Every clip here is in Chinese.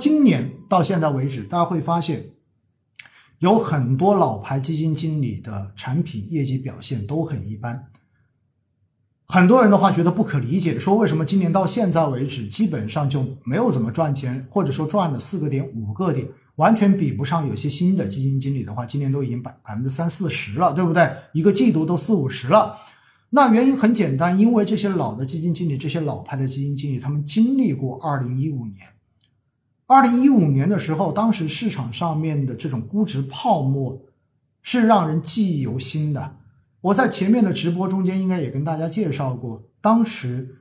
今年到现在为止，大家会发现有很多老牌基金经理的产品业绩表现都很一般。很多人的话觉得不可理解，说为什么今年到现在为止基本上就没有怎么赚钱，或者说赚了4个点5个点，完全比不上有些新的基金经理的话，今年都已经 30-40% 了，对不对？一个季度都 40-50% 了。那原因很简单，因为这些老的基金经理，这些老牌的基金经理，他们经历过2015年。2015年的时候，当时市场上面的这种估值泡沫是让人记忆犹新的。我在前面的直播中间应该也跟大家介绍过，当时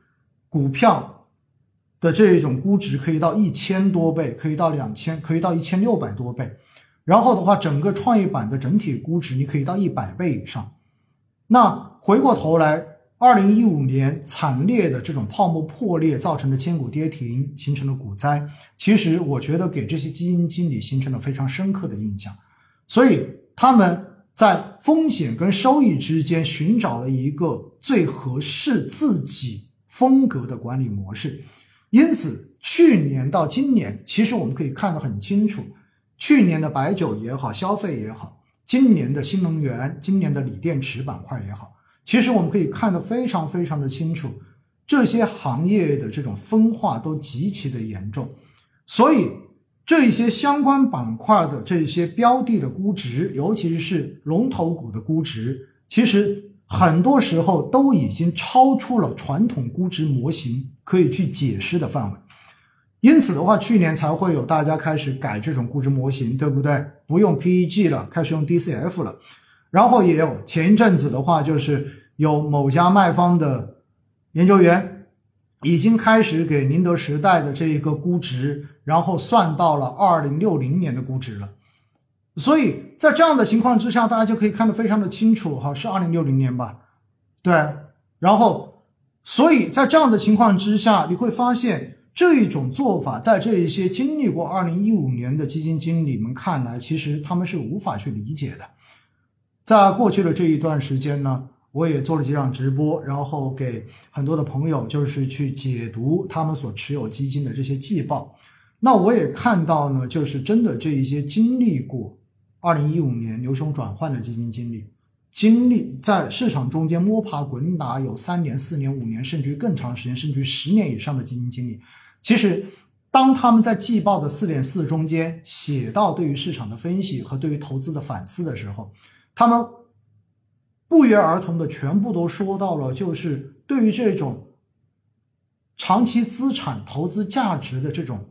股票的这种估值可以到1000多倍，可以到2000，可以到1600多倍。然后的话，整个创业板的整体估值你可以到100倍以上。那回过头来，2015年惨烈的这种泡沫破裂造成的千股跌停，形成了股灾，其实我觉得给这些基金经理形成了非常深刻的印象。所以他们在风险跟收益之间寻找了一个最合适自己风格的管理模式。因此去年到今年，其实我们可以看得很清楚，去年的白酒也好，消费也好，今年的新能源，今年的锂电池板块也好，其实我们可以看得非常非常的清楚，这些行业的这种分化都极其的严重。所以这些相关板块的这些标的的估值，尤其是龙头股的估值，其实很多时候都已经超出了传统估值模型可以去解释的范围。因此的话，去年才会有大家开始改这种估值模型，对不对？不用 PEG 了，开始用 DCF 了。然后也有前一阵子的话，就是有某家卖方的研究员已经开始给宁德时代的这一个估值，然后算到了2060年的估值了。所以在这样的情况之下，大家就可以看得非常的清楚，是2060年吧？对。然后所以在这样的情况之下，你会发现这种做法在这一些经历过2015年的基金经理们看来，其实他们是无法去理解的。在过去的这一段时间呢，我也做了几场直播，然后给很多的朋友就是去解读他们所持有基金的这些季报。那我也看到呢，就是真的这一些经历过2015年牛熊转换的基金经理，经历在市场中间摸爬滚打有3年4年5年甚至于更长时间，甚至于10年以上的基金经理，其实当他们在季报的 4.4 中间写到对于市场的分析和对于投资的反思的时候，他们不约而同的全部都说到了，就是对于这种长期资产投资价值的这种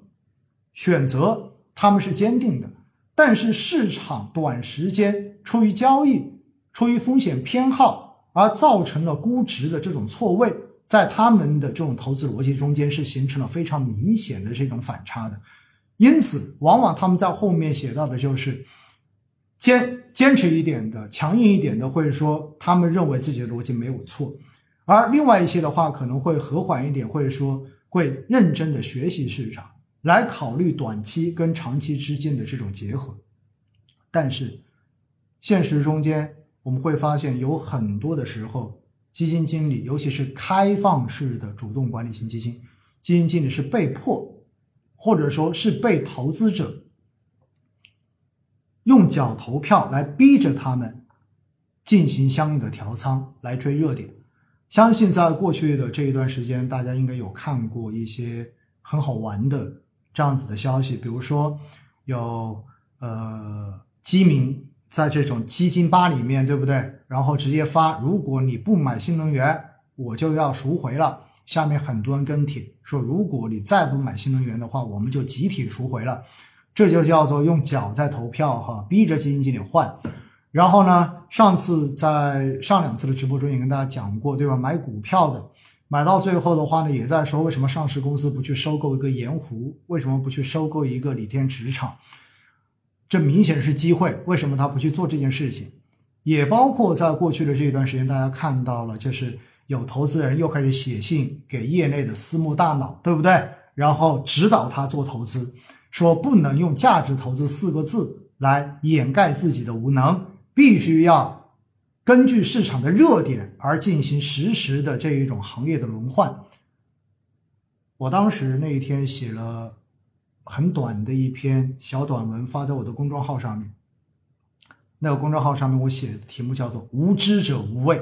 选择，他们是坚定的。但是市场短时间出于交易，出于风险偏好而造成了估值的这种错位，在他们的这种投资逻辑中间是形成了非常明显的这种反差的。因此往往他们在后面写到的就是坚持一点的，强硬一点的，会说他们认为自己的逻辑没有错，而另外一些的话可能会和缓一点，会说会认真的学习市场，来考虑短期跟长期之间的这种结合。但是现实中间我们会发现，有很多的时候基金经理，尤其是开放式的主动管理型基金，基金经理是被迫，或者说是被投资者用脚投票来逼着他们进行相应的调仓，来追热点。相信在过去的这一段时间，大家应该有看过一些很好玩的这样子的消息，比如说有基民在这种基金吧里面，对不对？然后直接发，如果你不买新能源，我就要赎回了。下面很多人跟帖说，如果你再不买新能源的话，我们就集体赎回了。这就叫做用脚在投票哈，逼着基金经理换。然后呢，上两次的直播中也跟大家讲过，对吧？买股票的，买到最后的话呢，也在说为什么上市公司不去收购一个盐湖，为什么不去收购一个锂电池厂？这明显是机会，为什么他不去做这件事情？也包括在过去的这一段时间，大家看到了，就是有投资人又开始写信给业内的私募大佬，对不对？然后指导他做投资。说不能用价值投资4个字来掩盖自己的无能，必须要根据市场的热点而进行实时的这一种行业的轮换。我当时那一天写了很短的一篇小短文发在我的公众号上面，那个公众号上面我写的题目叫做无知者无畏。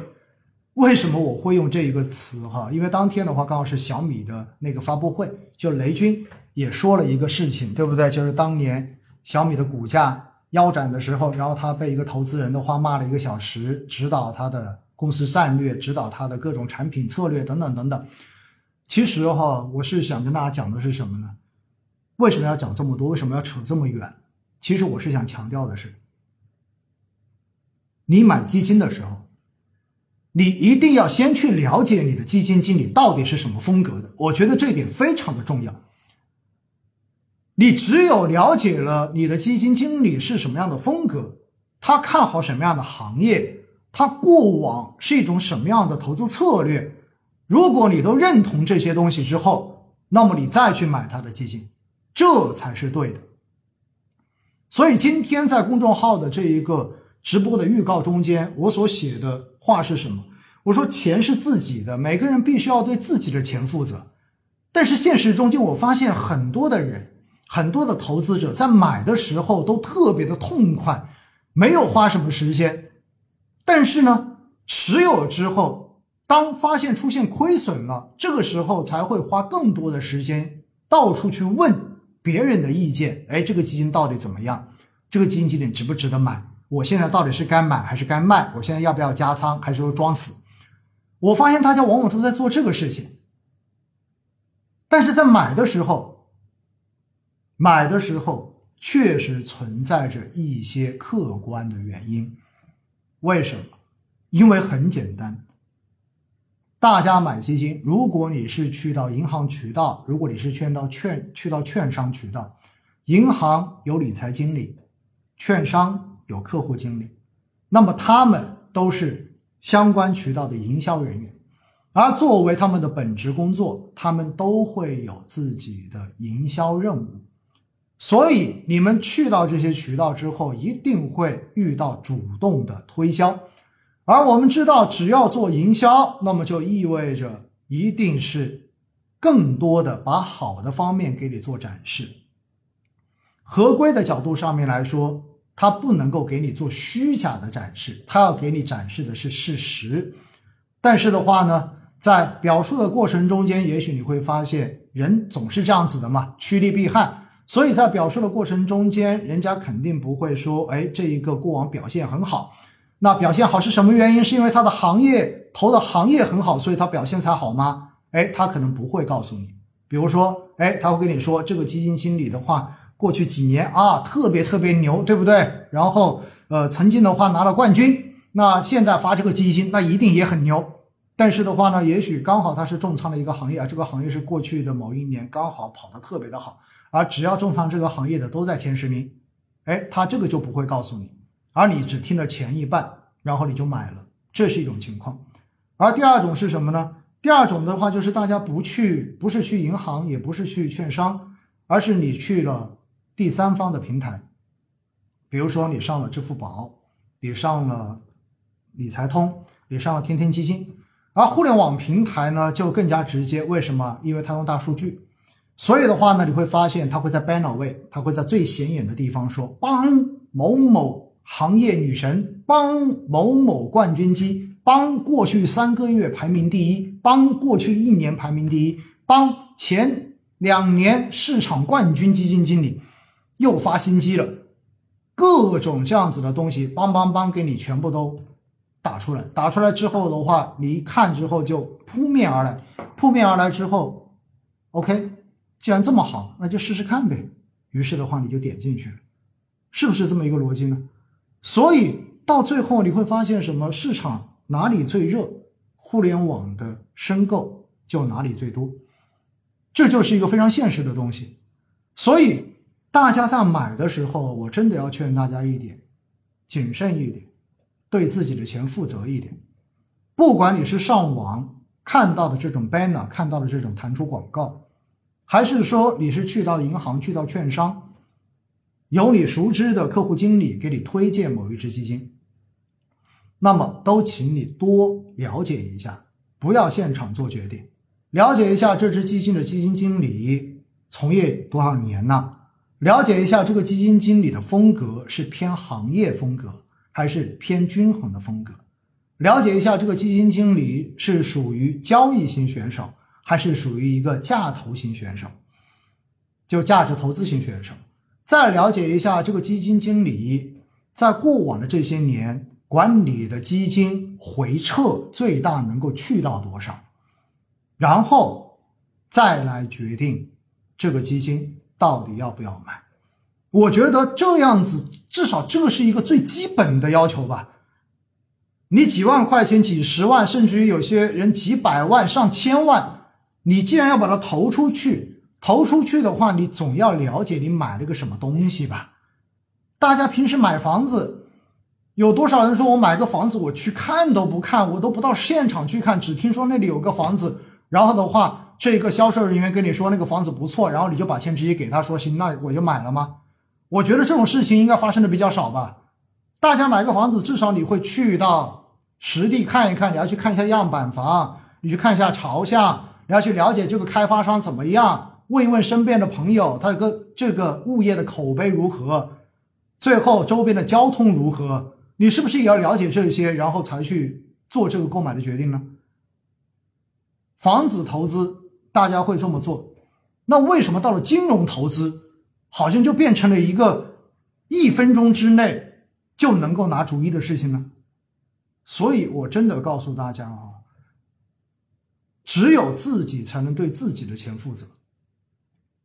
为什么我会用这一个词哈？因为当天的话刚好是小米的那个发布会，就雷军也说了一个事情，对不对？就是当年小米的股价腰斩的时候，然后他被一个投资人的话骂了1个小时，指导他的公司战略，指导他的各种产品策略等等等等。其实哈，我是想跟大家讲的是什么呢？为什么要讲这么多？为什么要扯这么远？其实我是想强调的是，你买基金的时候，你一定要先去了解你的基金经理到底是什么风格的，我觉得这一点非常的重要。你只有了解了你的基金经理是什么样的风格，他看好什么样的行业，他过往是一种什么样的投资策略，如果你都认同这些东西之后，那么你再去买他的基金，这才是对的。所以今天在公众号的这一个直播的预告中间，我所写的话是什么？我说钱是自己的，每个人必须要对自己的钱负责。但是现实中间我发现很多的人，很多的投资者在买的时候都特别的痛快，没有花什么时间。但是呢，持有之后，当发现出现亏损了，这个时候才会花更多的时间到处去问别人的意见。哎，这个基金到底怎么样？这个基金经理值不值得买？我现在到底是该买还是该卖？我现在要不要加仓还是说装死？我发现大家往往都在做这个事情，但是在买的时候确实存在着一些客观的原因。为什么？因为很简单，大家买基金，如果你是去到银行渠道，如果你是去到券商渠道，银行有理财经理，券商有客户经理，那么他们都是相关渠道的营销人员，而作为他们的本职工作，他们都会有自己的营销任务。所以你们去到这些渠道之后，一定会遇到主动的推销。而我们知道，只要做营销，那么就意味着一定是更多的把好的方面给你做展示。合规的角度上面来说，他不能够给你做虚假的展示，他要给你展示的是事实。但是的话呢，在表述的过程中间，也许你会发现人总是这样子的嘛，趋利避害。所以在表述的过程中间，人家肯定不会说，哎，这一个过往表现很好。那表现好是什么原因？是因为他的行业投的行业很好，所以他表现才好吗？哎，他可能不会告诉你。比如说，哎，他会跟你说这个基金经理的话过去几年啊，特别特别牛，对不对？然后曾经的话拿了冠军，那现在发这个基金，那一定也很牛。但是的话呢，也许刚好他是重仓了一个行业，这个行业是过去的某一年刚好跑得特别的好，而只要重仓这个行业的都在前10名，哎，他这个就不会告诉你，而你只听了前一半，然后你就买了，这是一种情况。而第二种是什么呢？第二种的话就是大家不是去银行，也不是去券商，而是你去了第三方的平台，比如说你上了支付宝，你上了理财通，你上了天天基金。而互联网平台呢就更加直接，为什么？因为它用大数据，所以的话呢，你会发现它会在 banner 位，它会在最显眼的地方说，帮某某行业女神，帮某某冠军机，帮过去3个月排名第一，帮过去1年排名第一，帮前2年市场冠军基金经理又发新机了，各种这样子的东西，梆梆梆给你全部都打出来。打出来之后的话，你一看之后就扑面而来，扑面而来之后 OK， 既然这么好，那就试试看呗，于是的话你就点进去了，是不是这么一个逻辑呢？所以到最后你会发现什么？市场哪里最热，互联网的申购就哪里最多，这就是一个非常现实的东西。所以大家在买的时候，我真的要劝大家一点，谨慎一点，对自己的钱负责一点。不管你是上网看到的这种 banner， 看到的这种弹出广告，还是说你是去到银行，去到券商，有你熟知的客户经理给你推荐某一只基金，那么都请你多了解一下，不要现场做决定，了解一下这只基金的基金经理从业多少年呢？了解一下这个基金经理的风格是偏行业风格还是偏均衡的风格，了解一下这个基金经理是属于交易型选手还是属于一个价投型选手，就价值投资型选手。再了解一下这个基金经理在过往的这些年管理的基金回撤最大能够去到多少，然后再来决定这个基金到底要不要买。我觉得这样子至少这个是一个最基本的要求吧。你几万块钱几十万甚至于有些人几百万上千万，你既然要把它投出去的话，你总要了解你买了个什么东西吧。大家平时买房子有多少人说我买个房子我去看都不看，我都不到现场去看，只听说那里有个房子，然后的话这个销售人员跟你说那个房子不错，然后你就把钱直接给他说行那我就买了吗？我觉得这种事情应该发生的比较少吧。大家买个房子至少你会去到实地看一看，你要去看一下样板房，你去看一下朝向，你要去了解这个开发商怎么样，问一问身边的朋友他这个物业的口碑如何，最后周边的交通如何，你是不是也要了解这些然后才去做这个购买的决定呢？房子投资大家会这么做，那为什么到了金融投资好像就变成了一个1分钟之内就能够拿主意的事情呢？所以我真的告诉大家啊，只有自己才能对自己的钱负责，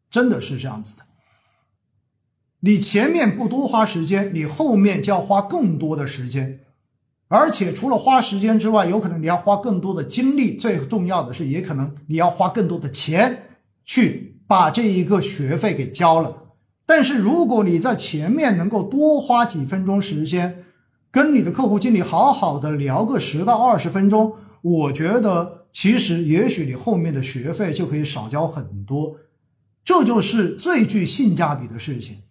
真的是这样子的。你前面不多花时间，你后面就要花更多的时间，而且除了花时间之外，有可能你要花更多的精力，最重要的是也可能你要花更多的钱去把这一个学费给交了。但是如果你在前面能够多花几分钟时间跟你的客户经理好好的聊个10到20分钟，我觉得其实也许你后面的学费就可以少交很多，这就是最具性价比的事情。